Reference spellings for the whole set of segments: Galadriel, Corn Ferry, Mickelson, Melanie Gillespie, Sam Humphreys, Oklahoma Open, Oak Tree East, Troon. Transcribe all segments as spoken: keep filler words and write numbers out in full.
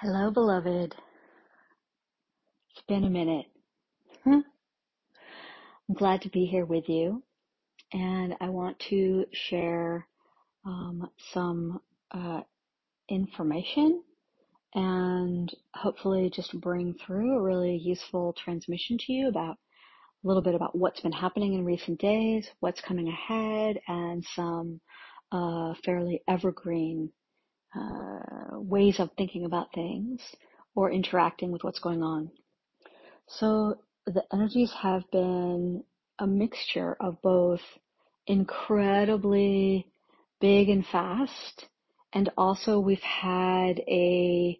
Hello, beloved. It's been a minute. Huh? I'm glad to be here with you, and I want to share um, some uh, information and hopefully just bring through a really useful transmission to you about a little bit about what's been happening in recent days, what's coming ahead, and some uh, fairly evergreen Uh, ways of thinking about things or interacting with what's going on. So the energies have been a mixture of both incredibly big and fast, and also we've had a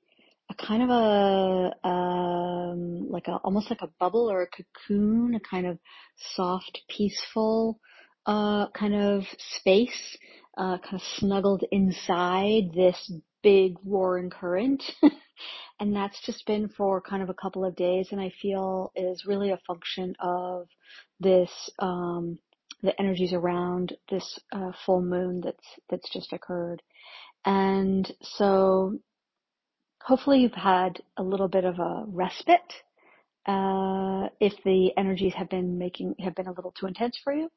a kind of a um, like a almost like a bubble or a cocoon, a kind of soft, peaceful uh, kind of space. Uh, kind of snuggled inside this big roaring current. And that's just been for kind of a couple of days, and I feel is really a function of this, um, the energies around this uh, full moon that's, that's just occurred. And so hopefully you've had a little bit of a respite, uh, if the energies have been making, have been a little too intense for you.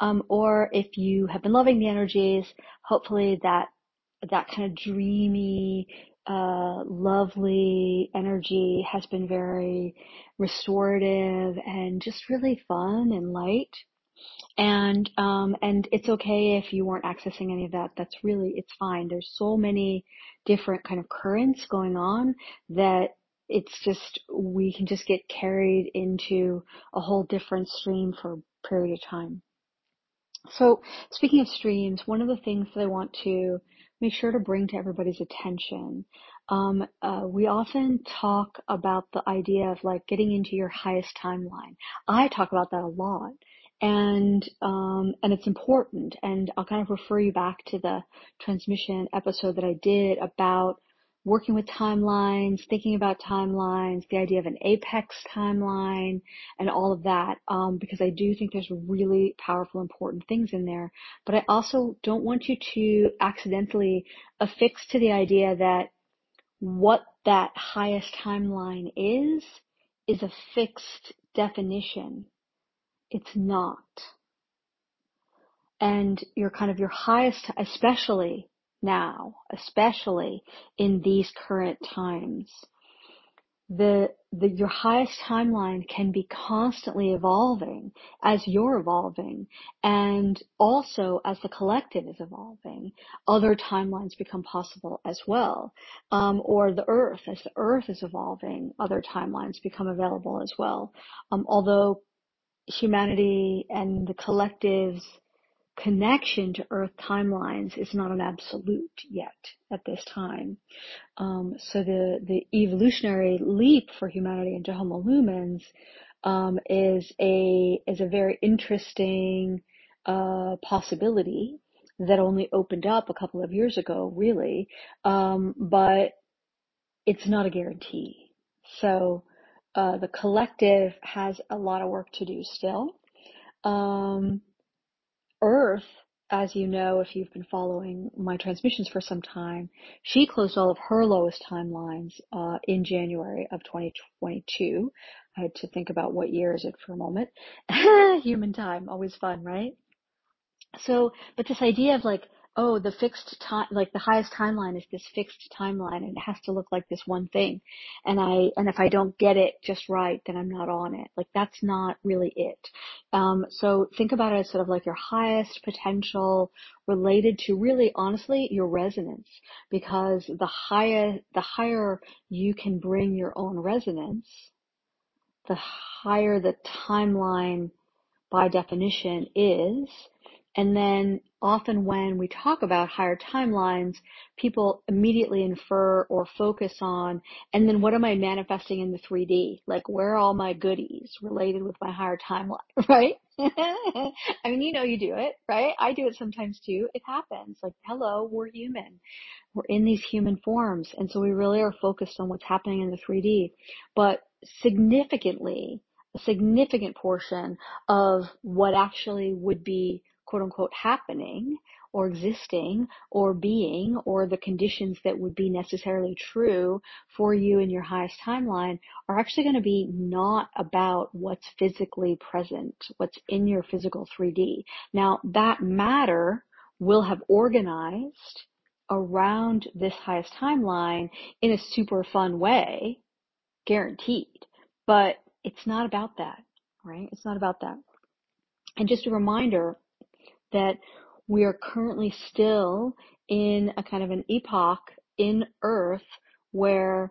Um, or if you have been loving the energies, hopefully that, that kind of dreamy, uh, lovely energy has been very restorative and just really fun and light. And, um, and it's okay if you weren't accessing any of that. That's really, it's fine. There's so many different kind of currents going on that it's just, we can just get carried into a whole different stream for a period of time. So speaking of streams, one of the things that I want to make sure to bring to everybody's attention, um, uh, we often talk about the idea of like getting into your highest timeline. I talk about that a lot. And, um, and it's important. And I'll kind of refer you back to the transmission episode that I did about working with timelines, thinking about timelines, the idea of an apex timeline, and all of that, um, because I do think there's really powerful, important things in there. But I also don't want you to accidentally affix to the idea that what that highest timeline is, is a fixed definition. It's not. And your kind of your highest, especially now, especially in these current times, the, the, your highest timeline can be constantly evolving as you're evolving, and also as the collective is evolving, other timelines become possible as well. Um, or the earth, as the earth is evolving, other timelines become available as well. Um, although humanity and the collectives connection to earth timelines is not an absolute yet at this time. Um, so the, the evolutionary leap for humanity into Homo lumens, um, is a, is a very interesting, uh, possibility that only opened up a couple of years ago, really. Um, but it's not a guarantee. So, uh, the collective has a lot of work to do still. Um, Earth, as you know, if you've been following my transmissions for some time, she closed all of her lowest timelines uh in January of twenty twenty-two. I had to think about what year is it for a moment. Human time, always fun, right? So, but this idea of like, oh, the fixed time, like the highest timeline is this fixed timeline, and it has to look like this one thing. And I, and if I don't get it just right, then I'm not on it. Like that's not really it. Um, so think about it as sort of like your highest potential related to really, honestly, your resonance, because the higher, the higher you can bring your own resonance, the higher the timeline by definition is. And then often when we talk about higher timelines, people immediately infer or focus on, and then what am I manifesting in the three D? Like, where are all my goodies related with my higher timeline, right? I mean, you know you do it, right? I do it sometimes too. It happens. Like, hello, we're human. We're in these human forms. And so we really are focused on what's happening in the three D. But significantly, a significant portion of what actually would be quote unquote happening or existing or being or the conditions that would be necessarily true for you in your highest timeline are actually going to be not about what's physically present, what's in your physical three D. Now, that matter will have organized around this highest timeline in a super fun way, guaranteed. But it's not about that, right? It's not about that. And just a reminder that we are currently still in a kind of an epoch in Earth where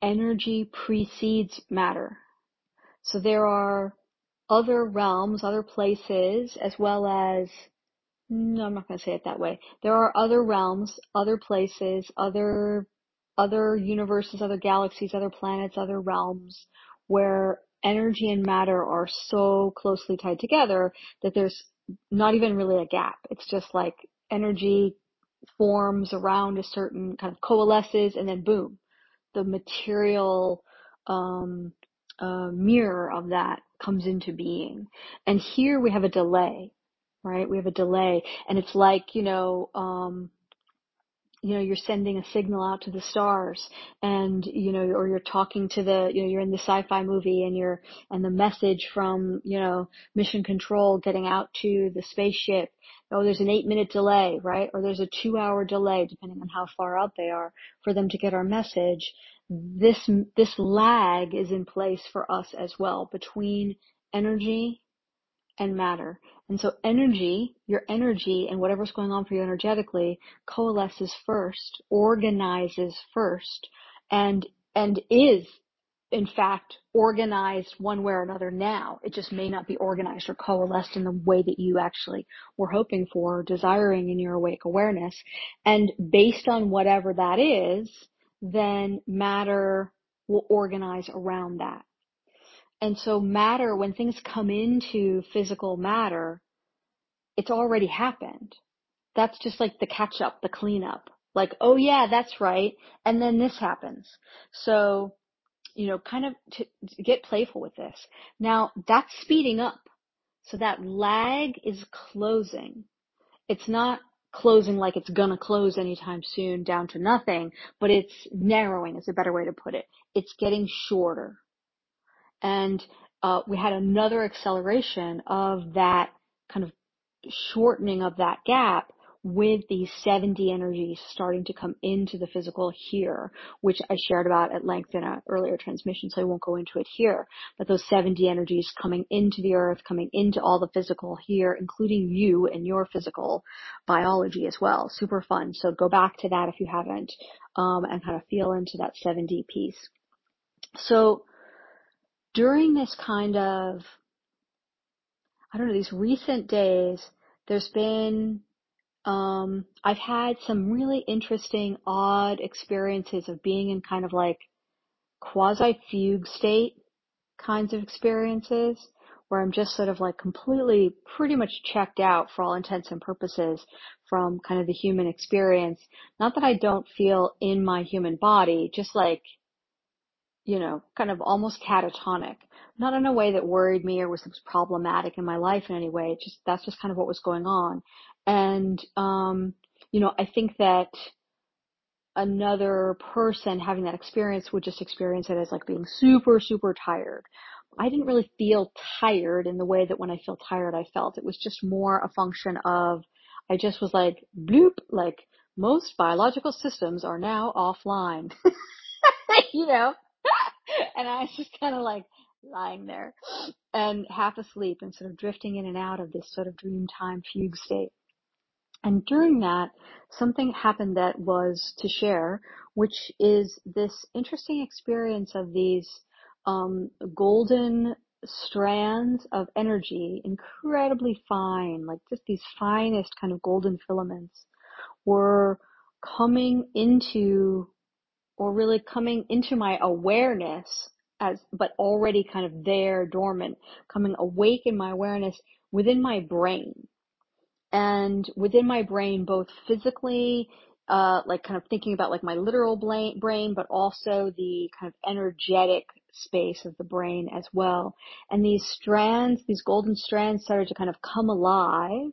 energy precedes matter. So there are other realms, other places, as well as, no, I'm not going to say it that way. There are other realms, other places, other, other universes, other galaxies, other planets, other realms where energy and matter are so closely tied together that there's not even really a gap. It's just like energy forms around a certain kind of coalesces and then boom, the material um, uh, mirror of that comes into being. And here we have a delay, right? We have a delay, and it's like, you know, um, you know, you're sending a signal out to the stars, and, you know, or you're talking to the, you know, you're in the sci-fi movie and you're, and the message from, you know, mission control getting out to the spaceship. Oh, there's an eight minute delay, right? Or there's a two hour delay, depending on how far out they are, for them to get our message. This, this lag is in place for us as well between energy and matter. And so energy, your energy and whatever's going on for you energetically coalesces first, organizes first, and, and is in fact organized one way or another now. It just may not be organized or coalesced in the way that you actually were hoping for, or desiring in your awake awareness. And based on whatever that is, then matter will organize around that. And so matter, when things come into physical matter, it's already happened. That's just like the catch up, the cleanup. Like, oh yeah, that's right. And then this happens. So, you know, kind of to, to get playful with this. Now that's speeding up. So that lag is closing. It's not closing like it's gonna close anytime soon down to nothing, but it's narrowing is a better way to put it. It's getting shorter. And uh we had another acceleration of that kind of shortening of that gap with these seven D energies starting to come into the physical here, which I shared about at length in an earlier transmission, so I won't go into it here. But those seven D energies coming into the earth, coming into all the physical here, including you and your physical biology as well. Super fun. So go back to that if you haven't, um, and kind of feel into that seven D piece. So during this kind of, I don't know, these recent days, there's been, um, I've had some really interesting, odd experiences of being in kind of like quasi-fugue state kinds of experiences where I'm just sort of like completely pretty much checked out for all intents and purposes from kind of the human experience. Not that I don't feel in my human body, just like, you know, kind of almost catatonic, not in a way that worried me or was problematic in my life in any way. It just, that's just kind of what was going on. And, um, you know, I think that another person having that experience would just experience it as like being super, super tired. I didn't really feel tired in the way that when I feel tired, I felt. It was just more a function of, I just was like, bloop, like most biological systems are now offline, you know? And I was just kind of like lying there and half asleep and sort of drifting in and out of this sort of dream time fugue state. And during that, something happened that was to share, which is this interesting experience of these um golden strands of energy, incredibly fine, like just these finest kind of golden filaments were coming into or really coming into my awareness as, but already kind of there, dormant, coming awake in my awareness within my brain. And within my brain, both physically, uh, like kind of thinking about like my literal brain, but also the kind of energetic space of the brain as well. And these strands, these golden strands started to kind of come alive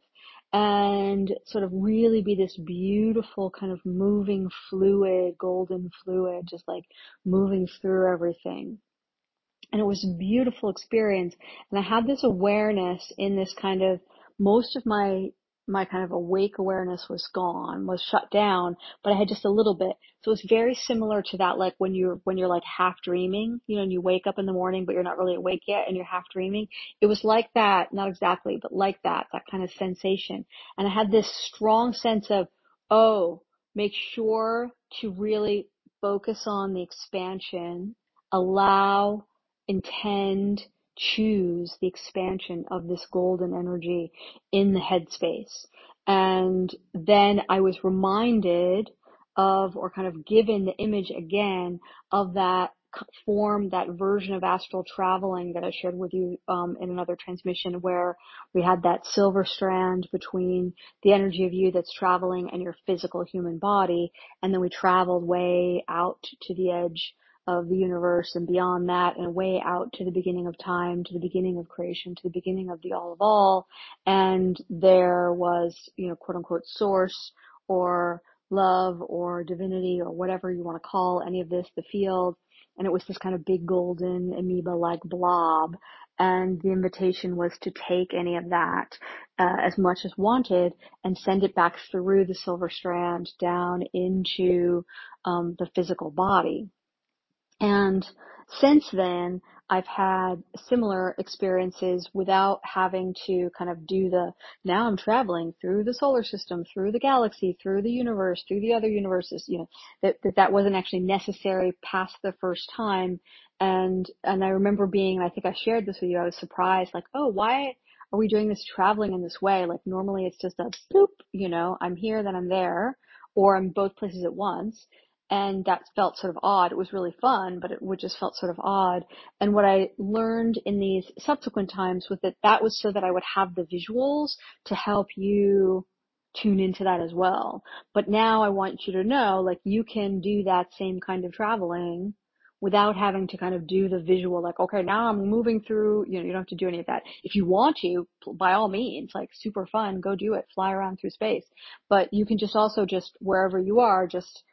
and sort of really be this beautiful kind of moving fluid, golden fluid, just like moving through everything. And it was a beautiful experience. And I had this awareness in this kind of, most of my, my kind of awake awareness was gone, was shut down, but I had just a little bit. So it's very similar to that, like when you're, when you're like half dreaming, you know, and you wake up in the morning, but you're not really awake yet and you're half dreaming. It was like that, not exactly, but like that, that kind of sensation. And I had this strong sense of, oh, make sure to really focus on the expansion, allow, intend, choose the expansion of this golden energy in the headspace. And then I was reminded of, or kind of given the image again of that form, that version of astral traveling that I shared with you um, in another transmission, where we had that silver strand between the energy of you that's traveling and your physical human body. And then we traveled way out to the edge of the universe and beyond that, and way out to the beginning of time, to the beginning of creation, to the beginning of the all of all. And there was, you know, quote unquote source or love or divinity or whatever you want to call any of this, the field. And it was this kind of big golden amoeba-like blob. And the invitation was to take any of that uh, as much as wanted and send it back through the silver strand down into um, the physical body. And since then, I've had similar experiences without having to kind of do the, now I'm traveling through the solar system, through the galaxy, through the universe, through the other universes, you know, that that, that wasn't actually necessary past the first time. And, and I remember being, and I think I shared this with you, I was surprised, like, oh, why are we doing this traveling in this way? Like normally it's just a boop, you know, I'm here, then I'm there, or I'm both places at once. And that felt sort of odd. It was really fun, but it just felt sort of odd. And what I learned in these subsequent times was that that was so that I would have the visuals to help you tune into that as well. But now I want you to know, like, you can do that same kind of traveling without having to kind of do the visual, like, okay, now I'm moving through, you know, you don't have to do any of that. If you want to, by all means, like, super fun, go do it, fly around through space. But you can just also just wherever you are, just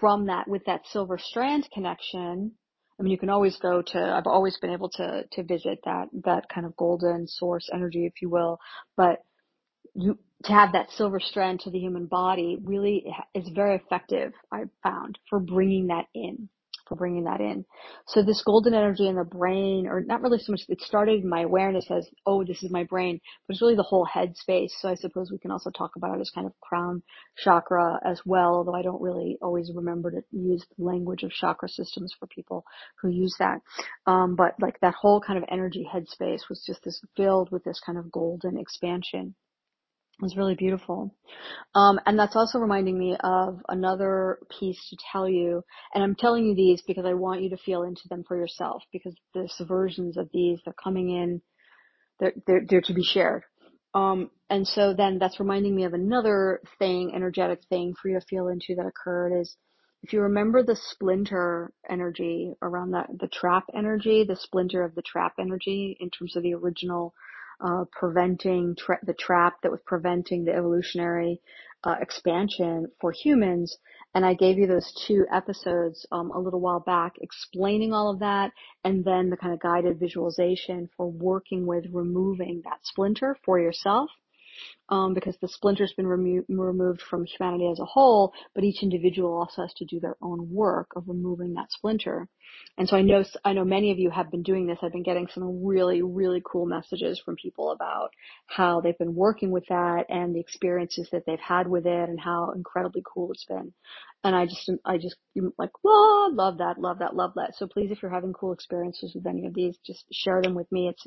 from that, with that silver strand connection, I mean, you can always go to, I've always been able to, to visit that, that kind of golden source energy, if you will, but you, to have that silver strand to the human body really is very effective, I've found, for bringing that in, for bringing that in. So this golden energy in the brain, or not really so much, it started in my awareness as, oh, this is my brain, but it's really the whole head space. So I suppose we can also talk about it as kind of crown chakra as well, although I don't really always remember to use the language of chakra systems for people who use that. Um, but like that whole kind of energy head space was just this filled with this kind of golden expansion. It was really beautiful. Um, and that's also reminding me of another piece to tell you. And I'm telling you these because I want you to feel into them for yourself, because the subversions of these, they're coming in, they're, they're, they're to be shared. Um, and so then that's reminding me of another thing, energetic thing for you to feel into that occurred is, if you remember the splinter energy around that, the trap energy, the splinter of the trap energy in terms of the original Uh, preventing tra- the trap that was preventing the evolutionary uh, expansion for humans. And I gave you those two episodes um, a little while back explaining all of that, and then the kind of guided visualization for working with removing that splinter for yourself, um, because the splinter's been remo- removed from humanity as a whole, but each individual also has to do their own work of removing that splinter. And so I know, I know many of you have been doing this. I've been getting some really, really cool messages from people about how they've been working with that and the experiences that they've had with it and how incredibly cool it's been. And I just, I just like, whoa, love that, love that, love that. So please, if you're having cool experiences with any of these, just share them with me. It's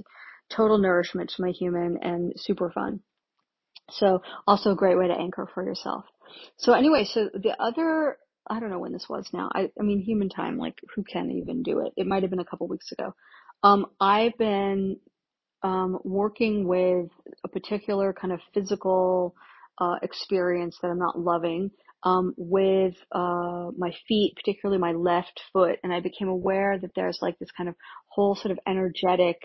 total nourishment to my human and super fun. So also a great way to anchor for yourself. So anyway, so the other, I don't know when this was now. I, I mean, human time, like, who can even do it? It might have been a couple weeks ago. Um, I've been um, working with a particular kind of physical uh, experience that I'm not loving um, with uh, my feet, particularly my left foot. And I became aware that there's like this kind of whole sort of energetic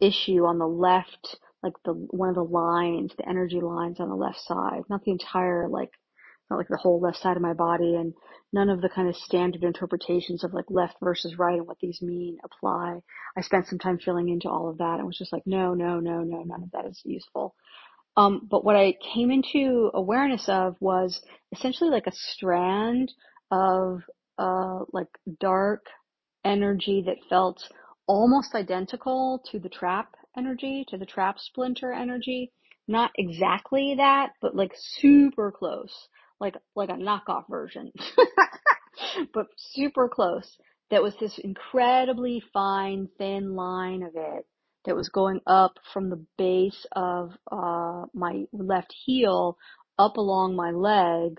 issue on the left, like the, one of the lines, the energy lines on the left side, not the entire, like, not like the whole left side of my body, and none of the kind of standard interpretations of like left versus right and what these mean apply. I spent some time filling into all of that and was just like, no, no, no, no, none of that is useful. Um, but what I came into awareness of was essentially like a strand of, uh, like dark energy that felt almost identical to the trap energy, to the trap splinter energy. Not exactly that, but like super close, like, like a knockoff version, but super close. That was this incredibly fine, thin line of it that was going up from the base of, uh, my left heel up along my leg.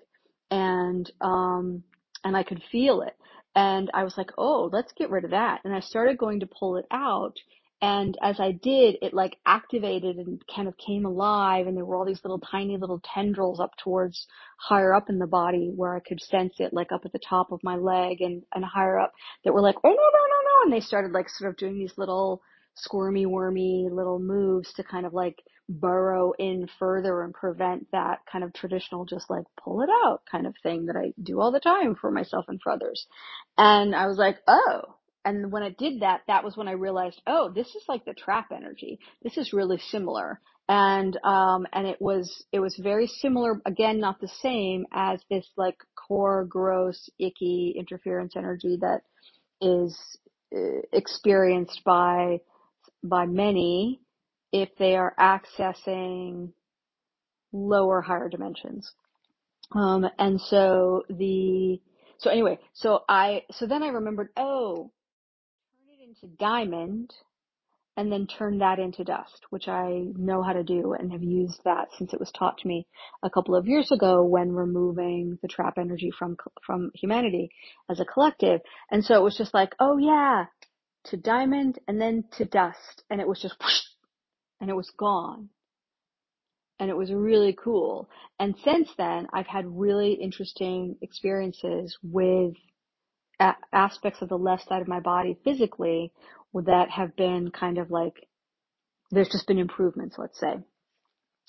And, um, and I could feel it. And I was like, oh, let's get rid of that. And I started going to pull it out. And as I did, it like activated and kind of came alive. And there were all these little tiny little tendrils up towards higher up in the body where I could sense it, like up at the top of my leg and, and higher up, that were like, oh, no, no, no, no. And they started like sort of doing these little squirmy, wormy little moves to kind of like burrow in further and prevent that kind of traditional just like pull it out kind of thing that I do all the time for myself and for others. And I was like, oh. And when I did that, that was when I realized, oh, this is like the trap energy. This is really similar. And, um, and it was, it was very similar, again, not the same as this like core, gross, icky interference energy that is uh, experienced by, by many if they are accessing lower, higher dimensions. Um, and so the, so anyway, so I, so then I remembered, oh, to diamond and then turn that into dust, which I know how to do and have used that since it was taught to me a couple of years ago when removing the trap energy from, from humanity as a collective. And so it was just like, oh yeah, to diamond and then to dust. And it was just, whoosh, and it was gone. And it was really cool. And since then I've had really interesting experiences with aspects of the left side of my body physically that have been kind of like, there's just been improvements, let's say.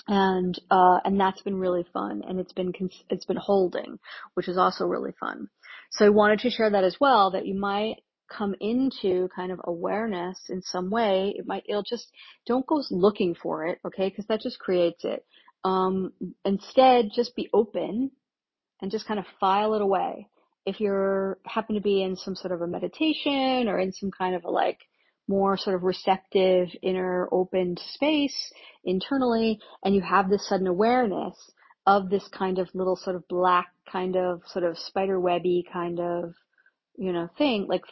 And, uh, and that's been really fun. And it's been, cons- it's been holding, which is also really fun. So I wanted to share that as well, that you might come into kind of awareness in some way. It might, it'll just, don't go looking for it. Okay. Cause that just creates it. Um, instead just be open and just kind of file it away. If you're happen to be in some sort of a meditation or in some kind of a like more sort of receptive inner opened space internally, and you have this sudden awareness of this kind of little sort of black kind of sort of spider webby kind of, you know, thing, like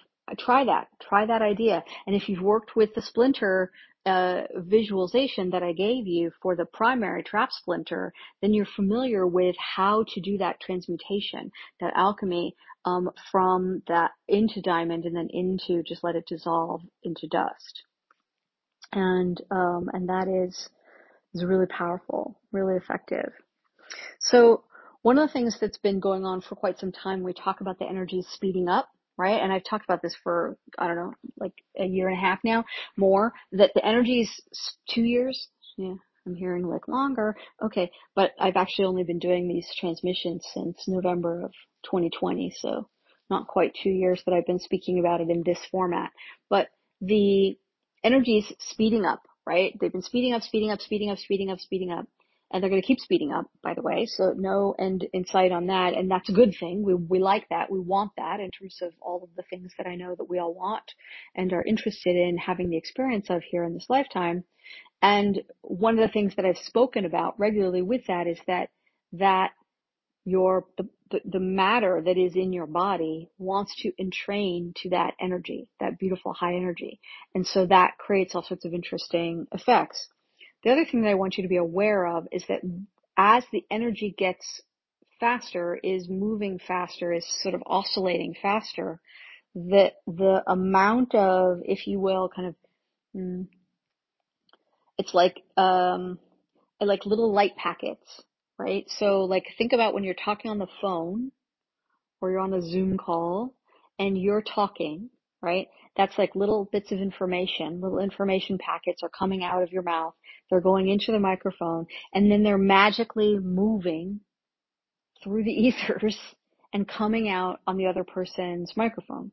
try that, try that idea. And if you've worked with the splinter uh visualization that I gave you for the primary trap splinter, then you're familiar with how to do that transmutation, that alchemy um from that into diamond and then into just let it dissolve into dust. And um and that is is really powerful, really effective. So one of the things that's been going on for quite some time, we talk about the energy speeding up. Right. And I've talked about this for, I don't know, like a year and a half now, more, that the energy's two years. Yeah, I'm hearing like longer. Okay. But I've actually only been doing these transmissions since November of twenty twenty. So not quite two years that I've been speaking about it in this format, but the energy's speeding up, right? They've been speeding up, speeding up, speeding up, speeding up, speeding up. And they're going to keep speeding up, by the way. So no end in sight on that. And that's a good thing. We we like that. We want that in terms of all of the things that I know that we all want and are interested in having the experience of here in this lifetime. And one of the things that I've spoken about regularly with that is that that your the, the, the matter that is in your body wants to entrain to that energy, that beautiful high energy. And so that creates all sorts of interesting effects. The other thing that I want you to be aware of is that as the energy gets faster, is moving faster, is sort of oscillating faster, the the amount of, if you will, kind of, mm, it's like um like little light packets, right? So like think about when you're talking on the phone or you're on a Zoom call and you're talking, right? That's like little bits of information. Little information packets are coming out of your mouth. They're going into the microphone, and then they're magically moving through the ethers and coming out on the other person's microphone,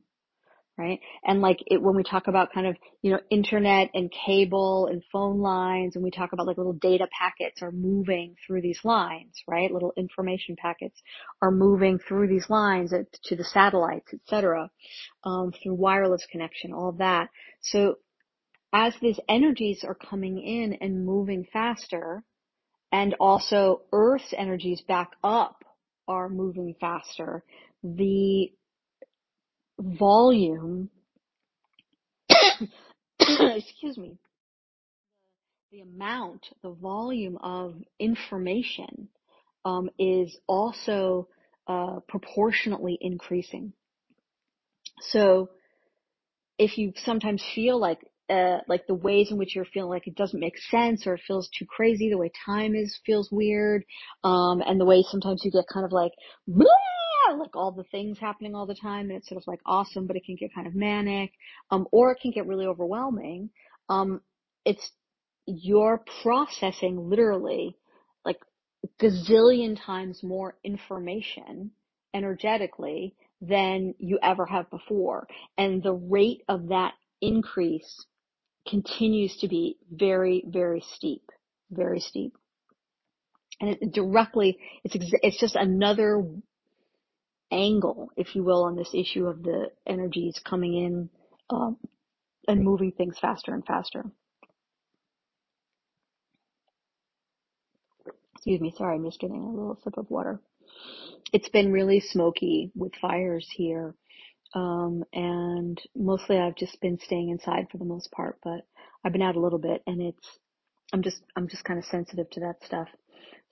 right? And like it, when we talk about kind of, you know, internet and cable and phone lines, and we talk about like little data packets are moving through these lines, right? Little information packets are moving through these lines at, to the satellites, et cetera, um, through wireless connection, all of that. So as these energies are coming in and moving faster, and also Earth's energies back up are moving faster, the volume, excuse me, the amount, the volume of information um, is also uh, proportionately increasing. So if you sometimes feel like Uh, like the ways in which you're feeling like it doesn't make sense, or it feels too crazy, the way time is feels weird, um, and the way sometimes you get kind of like, blah, like all the things happening all the time, and it's sort of like awesome, but it can get kind of manic, um, or it can get really overwhelming. Um, it's you're processing literally like a gazillion times more information energetically than you ever have before, and the rate of that increase continues to be very, very steep, very steep. And it directly, it's, it's just another angle, if you will, on this issue of the energies coming in, um, and moving things faster and faster. Excuse me. Sorry. I'm just getting a little sip of water. It's been really smoky with fires here. Um, and mostly I've just been staying inside for the most part, but I've been out a little bit, and it's, I'm just, I'm just kind of sensitive to that stuff.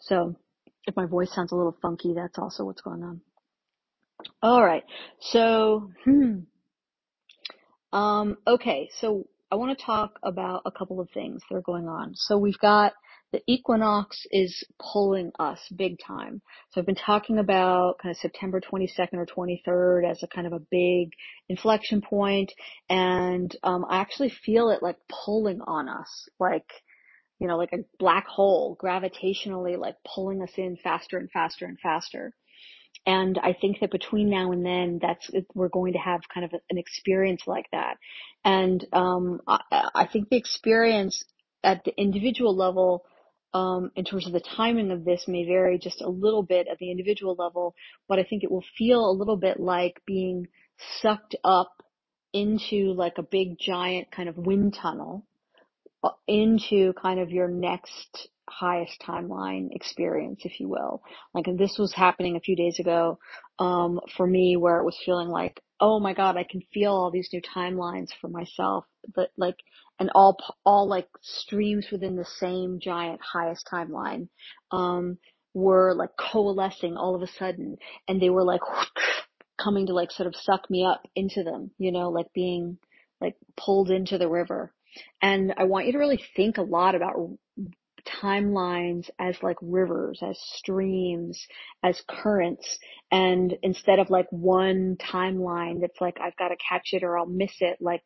So if my voice sounds a little funky, that's also what's going on. All right. So, hmm. Um, okay. So I want to talk about a couple of things that are going on. So we've got the equinox is pulling us big time. So I've been talking about kind of September twenty-second or twenty-third as a kind of a big inflection point. And, um, I actually feel it like pulling on us, like, you know, like a black hole gravitationally, like pulling us in faster and faster and faster. And I think that between now and then, that's, we're going to have kind of an experience like that. And, um, I, I think the experience at the individual level, Um, in terms of the timing of this, may vary just a little bit at the individual level, but I think it will feel a little bit like being sucked up into like a big giant kind of wind tunnel into kind of your next highest timeline experience, if you will. Like this was happening a few days ago, um, for me, where it was feeling like, oh my God, I can feel all these new timelines for myself, but like, and all, all like streams within the same giant highest timeline, um, were like coalescing all of a sudden, and they were like coming to like sort of suck me up into them, you know, like being like pulled into the river. And I want you to really think a lot about timelines as like rivers, as streams, as currents, and instead of like one timeline that's like, I've got to catch it or I'll miss it, like,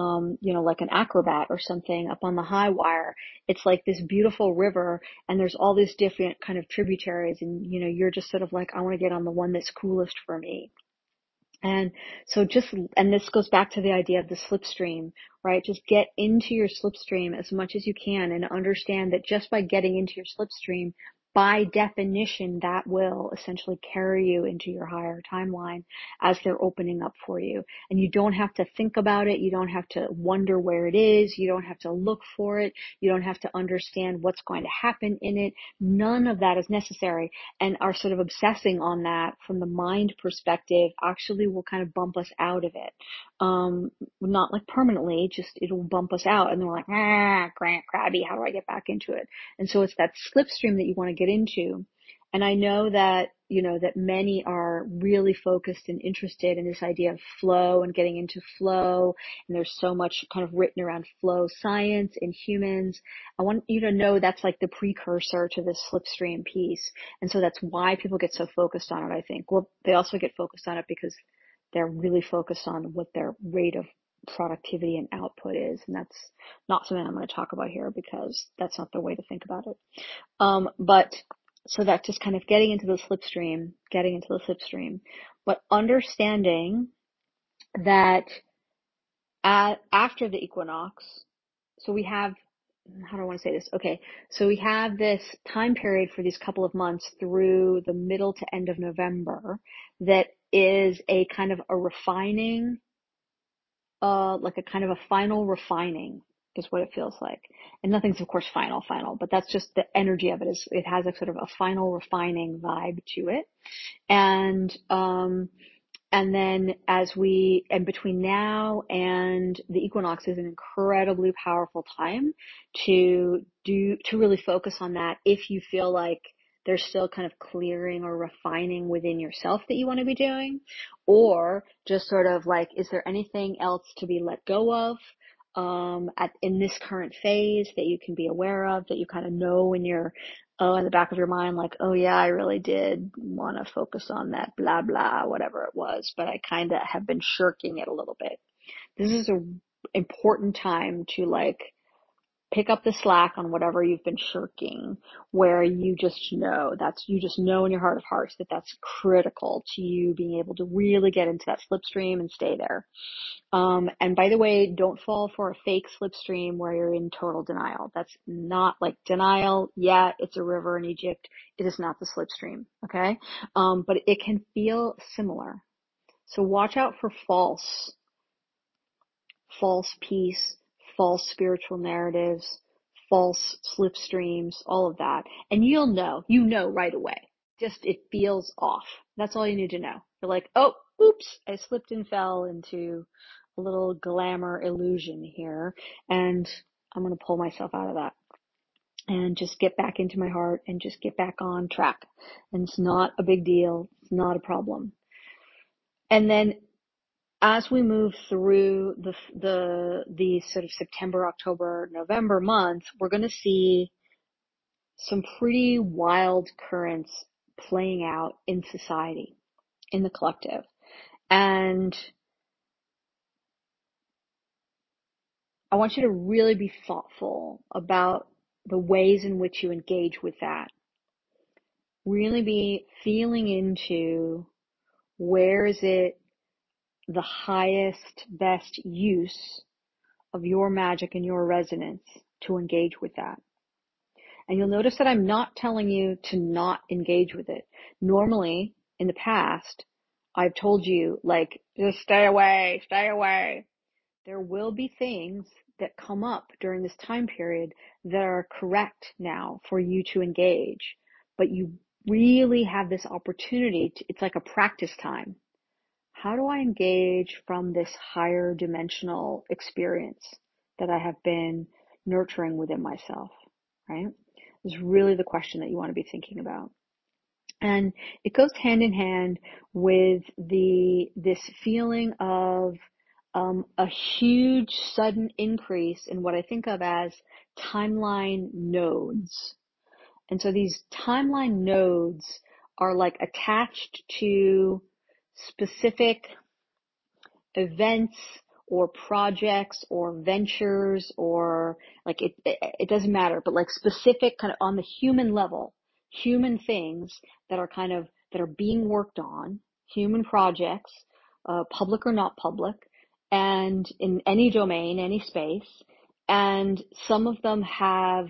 um, you know, like an acrobat or something up on the high wire. It's like this beautiful river, and there's all these different kind of tributaries, and, you know, you're just sort of like, I want to get on the one that's coolest for me. And so just, and this goes back to the idea of the slipstream, right? Just get into your slipstream as much as you can, and understand that just by getting into your slipstream, by definition, that will essentially carry you into your higher timeline as they're opening up for you. And you don't have to think about it. You don't have to wonder where it is. You don't have to look for it. You don't have to understand what's going to happen in it. None of that is necessary. And our sort of obsessing on that from the mind perspective actually will kind of bump us out of it. Um, not like permanently, just it'll bump us out. And then we're like, ah, Grant Crabby, how do I get back into it? And so it's that slipstream that you want to get into. And I know that, you know, that many are really focused and interested in this idea of flow and getting into flow. And there's so much kind of written around flow science in humans. I want you to know that's like the precursor to this slipstream piece. And so that's why people get so focused on it, I think. Well, they also get focused on it because They're really focused on what their rate of productivity and output is, and that's not something I'm going to talk about here because that's not the way to think about it. Um, but so that's just kind of getting into the slipstream, getting into the slipstream, but understanding that at, after the equinox, so we have, how do I want to say this? Okay, so we have this time period for these couple of months through the middle to end of November that is a kind of a refining, uh, like a kind of a final refining is what it feels like. And nothing's of course final, final, but that's just the energy of it is it has a sort of a final refining vibe to it. And, um, and then as we, and between now and the equinox is an incredibly powerful time to do, to really focus on that if you feel like there's still kind of clearing or refining within yourself that you want to be doing, or just sort of like, is there anything else to be let go of, um, at, in this current phase that you can be aware of, that you kind of know when you're, oh, in the back of your mind, like, oh yeah, I really did want to focus on that blah, blah, whatever it was, but I kind of have been shirking it a little bit. This is an important time to like pick up the slack on whatever you've been shirking, where you just know that's, you just know in your heart of hearts that that's critical to you being able to really get into that slipstream and stay there. Um, and by the way, don't fall for a fake slipstream where you're in total denial. That's not like denial. Yeah, it's a river in Egypt. It is not the slipstream. Okay. Um, but it can feel similar. So watch out for false, false peace, false spiritual narratives, false slipstreams, all of that. And you'll know, you know right away. Just it feels off. That's all you need to know. You're like, oh, oops, I slipped and fell into a little glamour illusion here. And I'm going to pull myself out of that and just get back into my heart and just get back on track. And it's not a big deal. It's not a problem. And then as we move through the, the, the sort of September, October, November months, we're going to see some pretty wild currents playing out in society, in the collective. And I want you to really be thoughtful about the ways in which you engage with that. Really be feeling into where is it the highest, best use of your magic and your resonance to engage with that. And you'll notice that I'm not telling you to not engage with it. Normally, in the past, I've told you, like, just stay away, stay away. There will be things that come up during this time period that are correct now for you to engage, but you really have this opportunity to, it's like a practice time. How do I engage from this higher dimensional experience that I have been nurturing within myself, right? Is really the question that you want to be thinking about. And it goes hand in hand with the, this feeling of, um, a huge sudden increase in what I think of as timeline nodes. And so these timeline nodes are like attached to specific events or projects or ventures or like it, it, it doesn't matter, but like specific kind of on the human level, human things that are kind of, that are being worked on, human projects, uh, public or not public, and in any domain, any space. And some of them have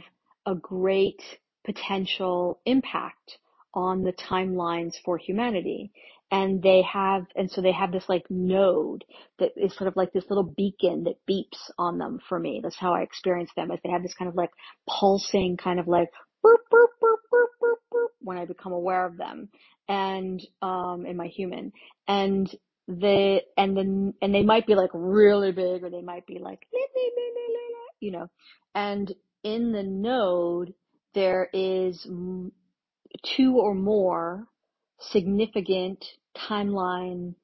a great potential impact on the timelines for humanity. And they have, and so they have this like node that is sort of like this little beacon that beeps on them for me. That's how I experience them, is they have this kind of like pulsing kind of like boop, boop, boop, boop, boop, boop when I become aware of them and, um, in my human and the, and then, and they might be like really big or they might be like, you know, and in the node, there is two or more significant timeline,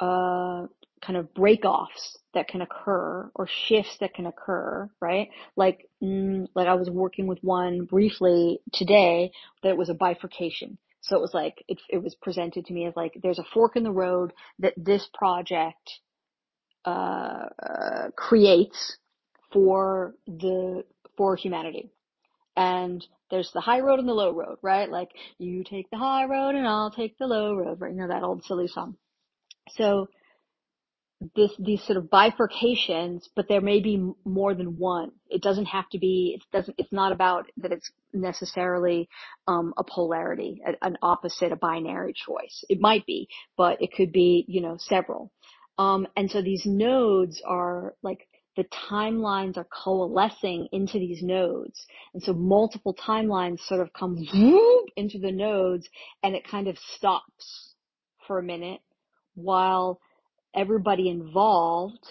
uh, kind of break-offs that can occur or shifts that can occur, right? Like, mm, like I was working with one briefly today that was a bifurcation. So it was like, it, it was presented to me as like, there's a fork in the road that this project, uh, uh, creates for the, for humanity. And there's the high road and the low road, right? Like, you take the high road and I'll take the low road, right? You know, that old silly song. So this, these sort of bifurcations, but there may be more than one. It doesn't have to be, it doesn't, it's not about that it's necessarily, um, a polarity, a, an opposite, a binary choice. It might be, but it could be, you know, several. Um, and so these nodes are like, the timelines are coalescing into these nodes. And so multiple timelines sort of come into the nodes, and it kind of stops for a minute while everybody involved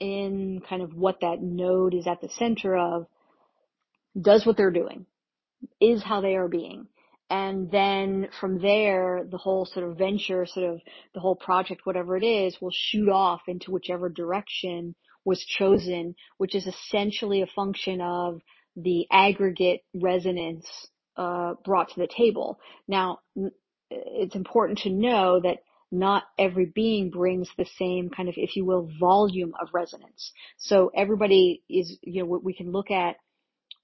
in kind of what that node is at the center of does what they're doing, is how they are being. And then from there, the whole sort of venture, sort of the whole project, whatever it is, will shoot off into whichever direction was chosen, which is essentially a function of the aggregate resonance uh brought to the table. Now, it's important to know that not every being brings the same kind of, if you will, volume of resonance. So everybody is, you know, we can look at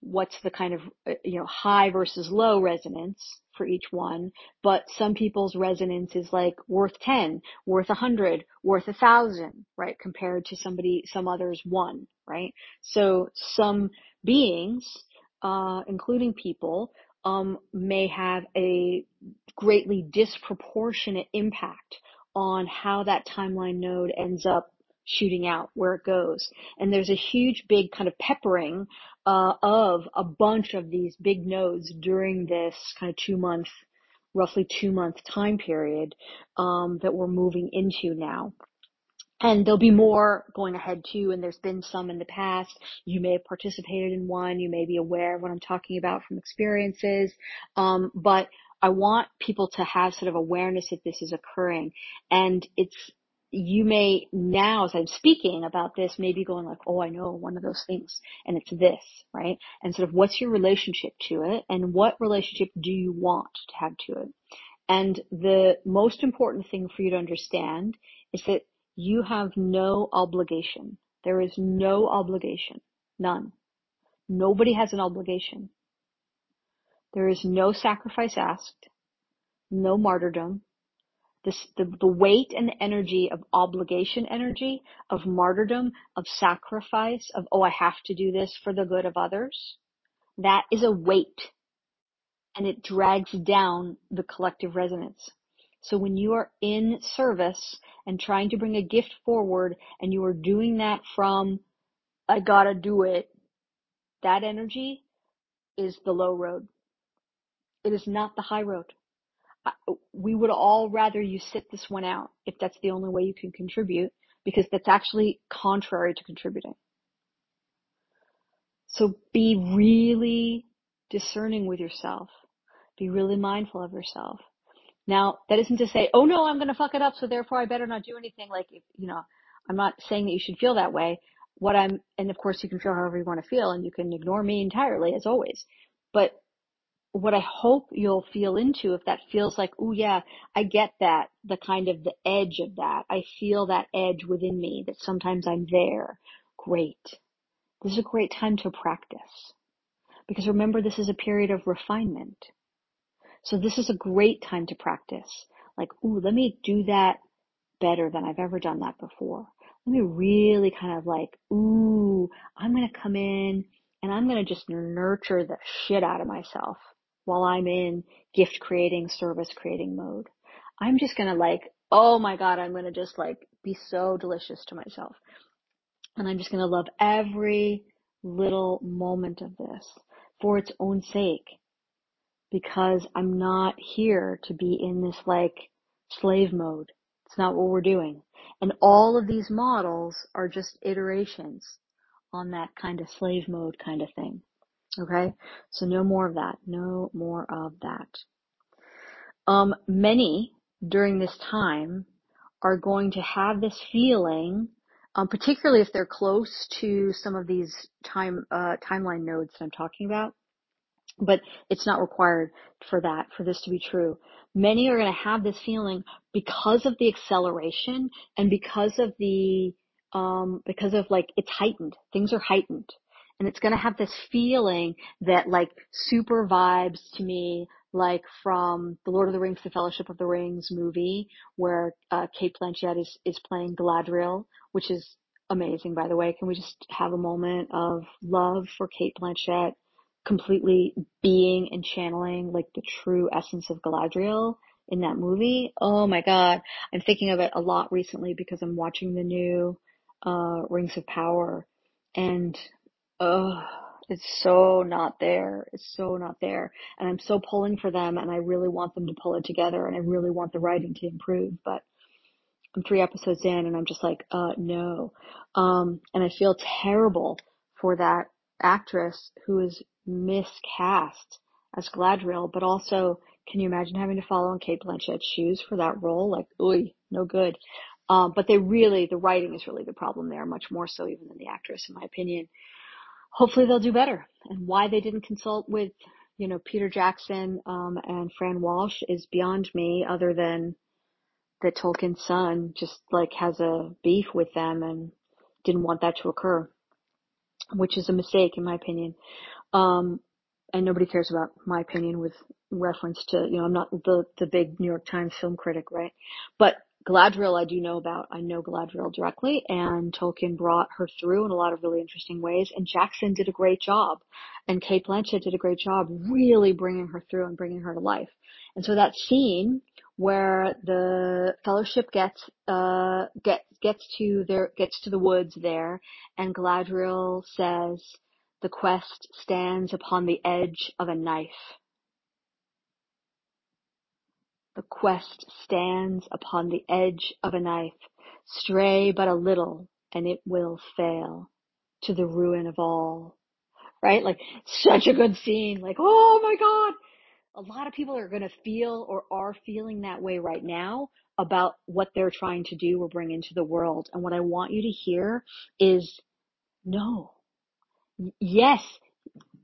what's the kind of, you know, high versus low resonance for each one, but some people's resonance is like worth ten, worth a hundred, worth a thousand, right? Compared to somebody, some others one, right? So some beings, uh, including people, um, may have a greatly disproportionate impact on how that timeline node ends up shooting out, where it goes. And there's a huge big kind of peppering uh of a bunch of these big nodes during this kind of two month, roughly two month time period um that we're moving into now. And there'll be more going ahead too, and there's been some in the past. You may have participated in one, you may be aware of what I'm talking about from experiences. Um but I want people to have sort of awareness that this is occurring. And it's, you may now, as I'm speaking about this, maybe going like, oh, I know one of those things, and it's this, right? And sort of what's your relationship to it, and what relationship do you want to have to it? And the most important thing for you to understand is that you have no obligation. There is no obligation. None. Nobody has an obligation. There is no sacrifice asked, no martyrdom. This, the, the weight and the energy of obligation energy, of martyrdom, of sacrifice, of, oh, I have to do this for the good of others, that is a weight, and it drags down the collective resonance. So when you are in service and trying to bring a gift forward, and you are doing that from, I gotta do it, that energy is the low road. It is not the high road. We would all rather you sit this one out if that's the only way you can contribute, because that's actually contrary to contributing. So be really discerning with yourself. Be really mindful of yourself. Now, that isn't to say, oh no, I'm going to fuck it up, so therefore I better not do anything. Like, you know, I'm not saying that you should feel that way. What I'm, and of course you can feel however you want to feel, and you can ignore me entirely as always. But what I hope you'll feel into, if that feels like, oh yeah, I get that, the kind of the edge of that. I feel that edge within me that sometimes I'm there. Great. This is a great time to practice, because remember, this is a period of refinement. So this is a great time to practice. Like, ooh, let me do that better than I've ever done that before. Let me really kind of like, ooh, I'm going to come in and I'm going to just nurture the shit out of myself. While I'm in gift creating, service creating mode, I'm just going to like, oh my God, I'm going to just like be so delicious to myself. And I'm just going to love every little moment of this for its own sake, because I'm not here to be in this like slave mode. It's not what we're doing. And all of these models are just iterations on that kind of slave mode kind of thing. Okay, so no more of that, no more of that. Um, many during this time are going to have this feeling, um, particularly if they're close to some of these time, uh, timeline nodes that I'm talking about, But it's not required for that, for this to be true. Many are going to have this feeling because of the acceleration and because of the, um, because of like, it's heightened. Things are heightened. And it's going to have this feeling that like super vibes to me, like from the Lord of the Rings, the Fellowship of the Rings movie, where, uh, Kate Blanchett is, is playing Galadriel, which is amazing, by the way. Can we just have a moment of love for Kate Blanchett? Completely being and channeling like the true essence of Galadriel in that movie. Oh my God. I'm thinking of it a lot recently because I'm watching the new, uh, Rings of Power, and, oh, it's so not there. It's so not there. And I'm so pulling for them, and I really want them to pull it together, and I really want the writing to improve, but I'm three episodes in and I'm just like, uh, no. Um, and I feel terrible for that actress who is miscast as Galadriel, but also, can you imagine having to follow in Kate Blanchett's shoes for that role? Like, ooh, no good. Um, but they really, the writing is really the problem there, much more so even than the actress, in my opinion. Hopefully they'll do better. And why they didn't consult with, you know, Peter Jackson, um, and Fran Walsh is beyond me, other than that Tolkien's son just like has a beef with them and didn't want that to occur, which is a mistake in my opinion. Um, and nobody cares about my opinion with reference to, you know, I'm not the, the big New York Times film critic, right? But Galadriel, I do know about. I know Galadriel directly, and Tolkien brought her through in a lot of really interesting ways. And Jackson did a great job, and Kate Blanchett did a great job really bringing her through and bringing her to life. And so that scene where the Fellowship gets, uh, gets, gets to their, gets to the woods there, and Galadriel says, "The quest stands upon the edge of a knife. The quest stands upon the edge of a knife. Stray but a little, and it will fail to the ruin of all." Right? Like, such a good scene. Like, oh my God. A lot of people are going to feel or are feeling that way right now about what they're trying to do or bring into the world. And what I want you to hear is no. Yes,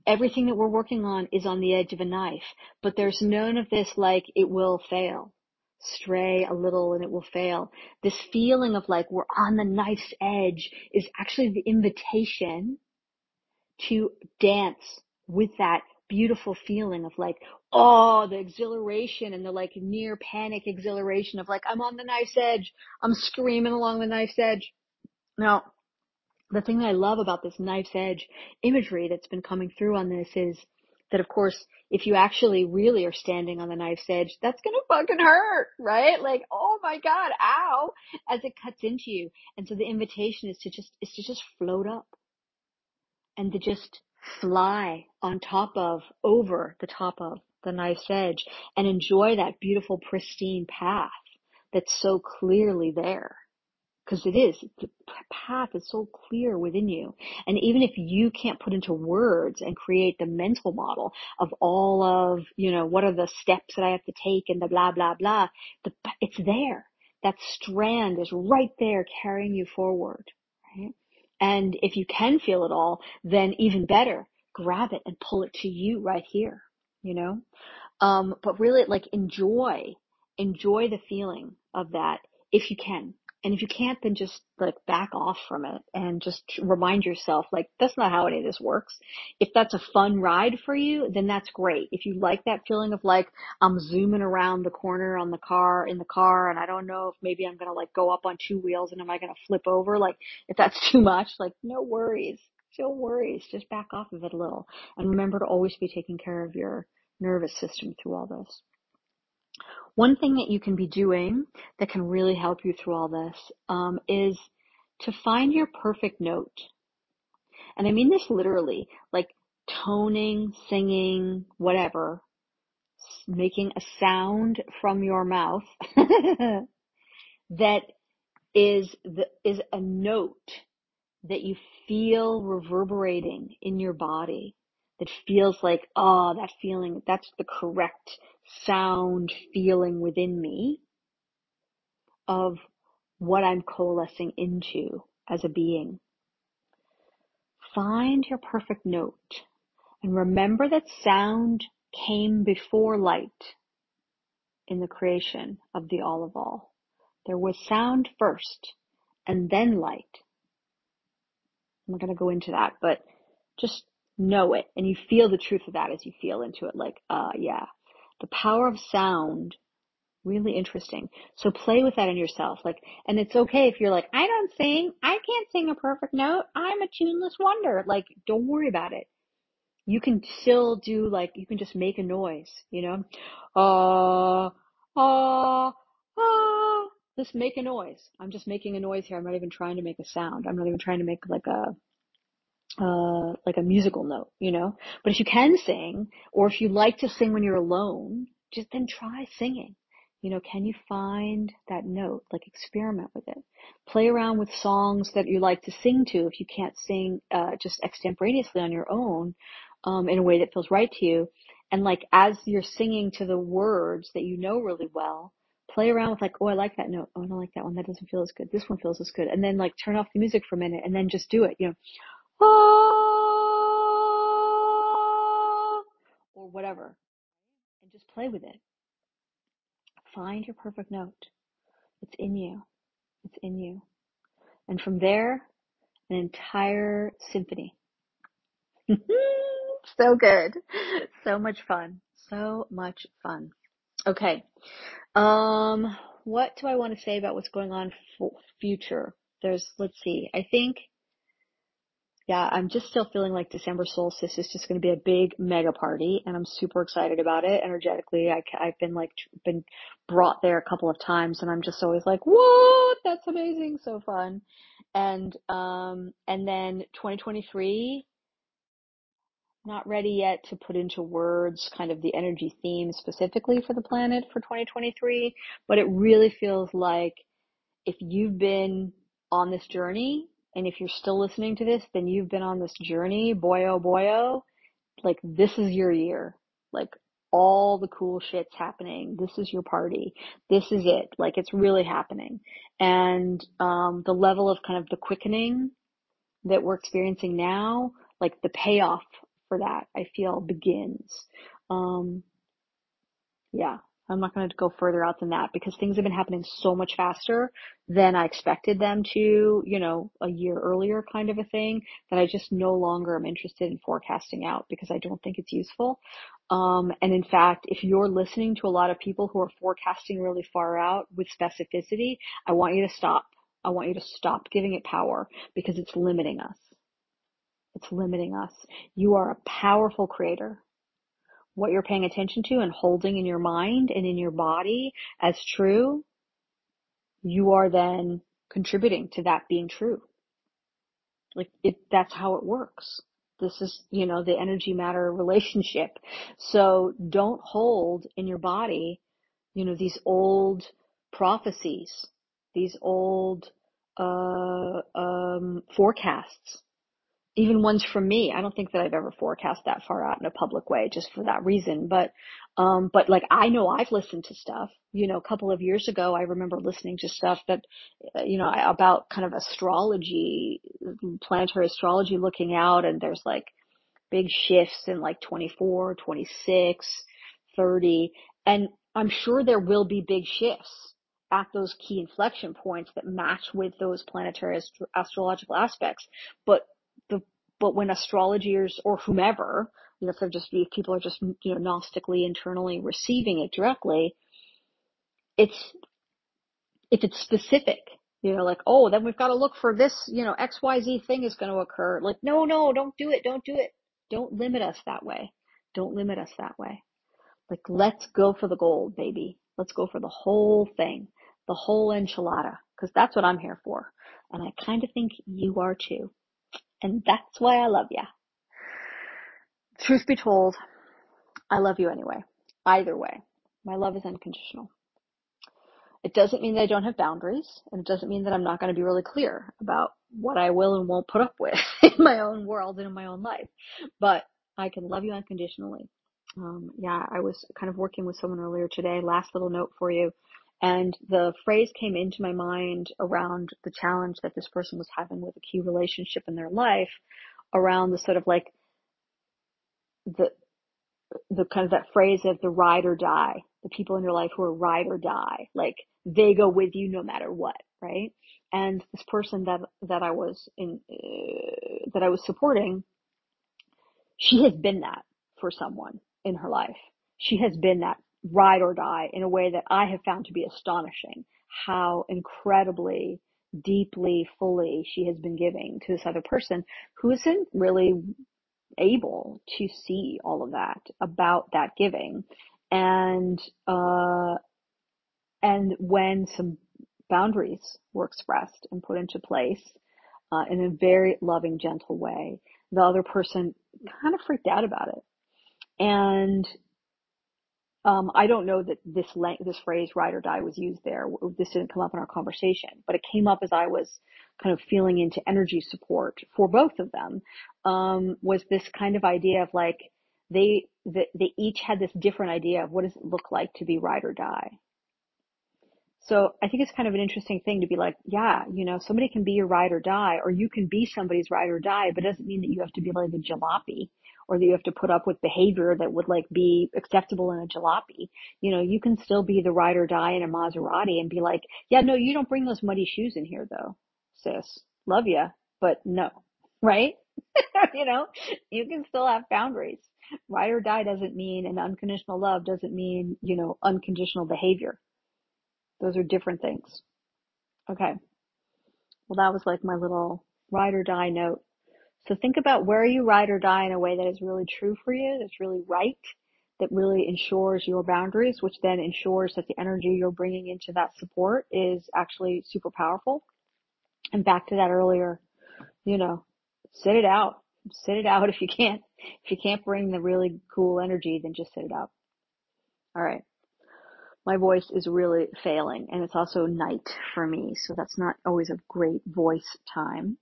everything that we're working on is on the edge of a knife, but there's none of this like it will fail. Stray a little and it will fail. This feeling of like we're on the knife's edge is actually the invitation to dance with that beautiful feeling of like, oh, the exhilaration and the like near panic exhilaration of like, I'm on the knife's edge. I'm screaming along the knife's edge. Now, the thing that I love about this knife's edge imagery that's been coming through on this is that, of course, if you actually really are standing on the knife's edge, that's going to fucking hurt, right? Like, oh my God, ow, as it cuts into you. And so the invitation is to just, is to just float up and to just fly on top of, over the top of the knife's edge, and enjoy that beautiful, pristine path that's so clearly there. Because it is, the path is so clear within you. And even if you can't put into words and create the mental model of all of, you know, what are the steps that I have to take and the blah, blah, blah, the, it's there. That strand is right there carrying you forward, right? And if you can feel it all, then even better, grab it and pull it to you right here, you know? Um, but really, like, enjoy, enjoy the feeling of that if you can. And if you can't, then just like back off from it and just remind yourself, like, that's not how any of this works. If that's a fun ride for you, then that's great. If you like that feeling of like, I'm zooming around the corner on the car, in the car, and I don't know if maybe I'm going to like go up on two wheels and am I going to flip over? Like, if that's too much, like, no worries, no worries. Just back off of it a little. And remember to always be taking care of your nervous system through all this. One thing that you can be doing that can really help you through all this, um, is to find your perfect note. And I mean this literally, like toning, singing, whatever, making a sound from your mouth that is the, is a note that you feel reverberating in your body, that feels like, oh, that feeling, that's the correct sound feeling within me of what I'm coalescing into as a being. Find your perfect note And remember that sound came before light in the creation of the all of all. There was sound first and then light. I'm not going to go into that, but just know it. And you feel the truth of that as you feel into it. Like, uh, yeah, the power of sound, really interesting. So play with that in yourself. Like, and it's okay if you're like, I don't sing. I can't sing a perfect note. I'm a tuneless wonder. Like, don't worry about it. You can still do, like, you can just make a noise, you know, uh, uh, uh, just make a noise. I'm just making a noise here. I'm not even trying to make a sound. I'm not even trying to make like a, uh, like a musical note, you know, but if you can sing, or if you like to sing when you're alone, just then try singing. You know, can you find that note? Like, experiment with it. Play around with songs that you like to sing to if you can't sing uh just extemporaneously on your own, um, in a way that feels right to you. And like, as you're singing to the words that you know really well, play around with like, oh, I like that note. Oh, I don't like that one. That doesn't feel as good. This one feels as good. And then like, turn off the music for a minute and then just do it, you know. Ah, or whatever. And just play with it. Find your perfect note. It's in you. It's in you. And from there, an entire symphony. So good. So much fun. So much fun. Okay. Um, what do I want to say about what's going on for future? There's, let's see. I think, yeah, I'm just still feeling like December solstice is just going to be a big mega party, and I'm super excited about it energetically. I, I've been like, been brought there a couple of times, and I'm just always like, what? That's amazing. So fun. And, um, and then twenty twenty-three, not ready yet to put into words kind of the energy theme specifically for the planet for twenty twenty-three, but it really feels like if you've been on this journey, and if you're still listening to this, then you've been on this journey, boy, oh, boy, oh, like this is your year. Like all the cool shit's happening. This is your party. This is it. Like it's really happening. And, um, the level of kind of the quickening that we're experiencing now, like the payoff for that, I feel begins. Um, yeah. I'm not going to go further out than that because things have been happening so much faster than I expected them to, you know, a year earlier kind of a thing, that I just no longer am interested in forecasting out because I don't think it's useful. Um, and in fact, if you're listening to a lot of people who are forecasting really far out with specificity, I want you to stop. I want you to stop giving it power because it's limiting us. It's limiting us. You are a powerful creator. What you're paying attention to and holding in your mind and in your body as true, you are then contributing to that being true. Like it, that's how it works. This is, you know, the energy matter relationship. So don't hold in your body, you know, these old prophecies, these old, uh, um, forecasts. Even ones from me. I don't think that I've ever forecast that far out in a public way just for that reason. But, um, but like I know I've listened to stuff, you know, a couple of years ago, I remember listening to stuff that, you know, about kind of astrology, planetary astrology looking out, and there's like big shifts in like twenty-four, twenty-six, thirty. And I'm sure there will be big shifts at those key inflection points that match with those planetary astro- astrological aspects. But The, but when astrologers or whomever, you know, if they're just, if people are just, you know, gnostically internally receiving it directly, it's, if it's specific, you know, like, oh, then we've got to look for this, you know, X Y Z thing is going to occur. Like, no, no, don't do it. Don't do it. Don't limit us that way. Don't limit us that way. Like, let's go for the gold, baby. Let's go for the whole thing, the whole enchilada, because that's what I'm here for. And I kind of think you are too. And that's why I love you. Truth be told, I love you anyway. Either way, my love is unconditional. It doesn't mean that I don't have boundaries, and it doesn't mean that I'm not going to be really clear about what I will and won't put up with in my own world and in my own life. But I can love you unconditionally. Um, yeah, I was kind of working with someone earlier today. Last little note for you. And the phrase came into my mind around the challenge that this person was having with a key relationship in their life, around the sort of like the, the kind of that phrase of the ride or die, the people in your life who are ride or die, like they go with you no matter what, right? And this person that, that I was in, uh, that I was supporting, she has been that for someone in her life. She has been that ride or die in a way that I have found to be astonishing, how incredibly, deeply, fully she has been giving to this other person who isn't really able to see all of that about that giving. And, uh, and when some boundaries were expressed and put into place, uh, in a very loving, gentle way, the other person kind of freaked out about it. And, um, I don't know that this lang- this phrase ride or die was used there. This didn't come up in our conversation, but it came up as I was kind of feeling into energy support for both of them, um, was this kind of idea of like, they, they, they each had this different idea of what does it look like to be ride or die. So I think it's kind of an interesting thing to be like, yeah, you know, somebody can be your ride or die, or you can be somebody's ride or die, but it doesn't mean that you have to be like a jalopy, or that you have to put up with behavior that would like be acceptable in a jalopy. You know, you can still be the ride or die in a Maserati and be like, yeah, no, you don't bring those muddy shoes in here though, sis. Love ya, but no, right? You know, you can still have boundaries. Ride or die doesn't mean, and unconditional love doesn't mean, you know, unconditional behavior. Those are different things. Okay. Well, that was like my little ride or die note. So think about where you ride or die in a way that is really true for you, that's really right, that really ensures your boundaries, which then ensures that the energy you're bringing into that support is actually super powerful. And back to that earlier, you know, sit it out. Sit it out. If you can't, if you can't bring the really cool energy, then just sit it out. All right. My voice is really failing, and it's also night for me, so that's not always a great voice time.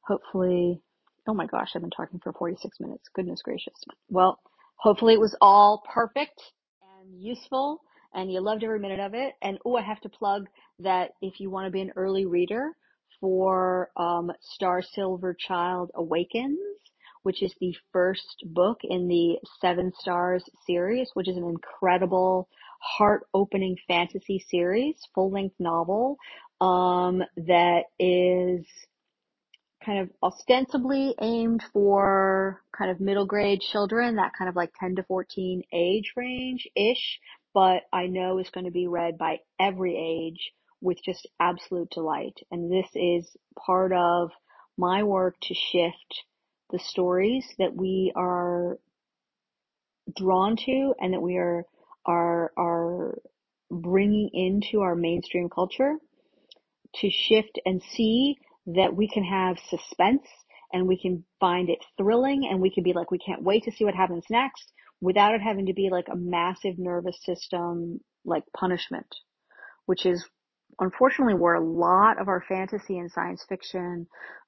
Hopefully, oh my gosh, I've been talking for forty-six minutes. Goodness gracious. Well, hopefully it was all perfect and useful, and you loved every minute of it. And oh, I have to plug that if you want to be an early reader for um, Star Silver Child Awakens, which is the first book in the Seven Stars series, which is an incredible, heart-opening fantasy series, full-length novel, um, that is kind of ostensibly aimed for kind of middle grade children, that kind of like ten to fourteen age range-ish, but I know is going to be read by every age with just absolute delight. And this is part of my work to shift the stories that we are drawn to and that we are are are bringing into our mainstream culture, to shift and see that we can have suspense and we can find it thrilling and we can be like, we can't wait to see what happens next, without it having to be like a massive nervous system, like punishment, which is unfortunately where a lot of our fantasy and science fiction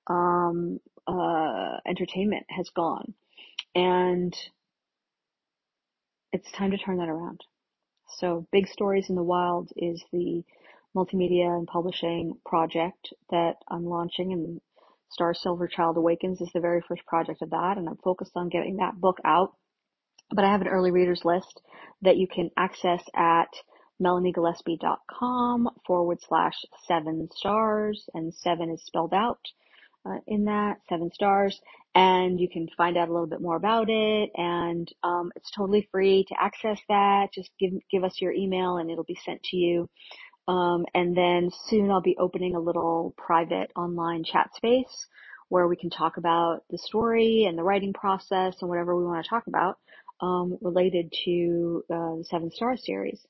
um uh entertainment has gone. And it's time to turn that around. So Big Stories in the Wild is the multimedia and publishing project that I'm launching, and Star Silver Child Awakens is the very first project of that. And I'm focused on getting that book out, but I have an early readers list that you can access at melaniegillespie.com forward slash seven stars. And seven is spelled out uh, in that, seven stars. And you can find out a little bit more about it, and um, it's totally free to access that. Just give give us your email, and it'll be sent to you. Um, and then soon I'll be opening a little private online chat space where we can talk about the story and the writing process and whatever we want to talk about um, related to uh, the Seven Star series.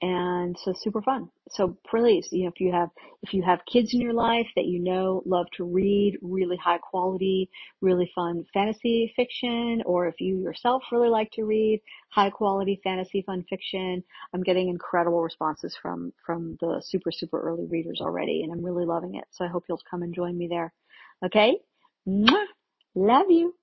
And so super fun. So please, you know, if you have, if you have kids in your life that you know love to read really high quality, really fun fantasy fiction, or if you yourself really like to read high quality fantasy fun fiction, I'm getting incredible responses from, from the super, super early readers already, and I'm really loving it. So I hope you'll come and join me there. Okay. Mwah! Love you.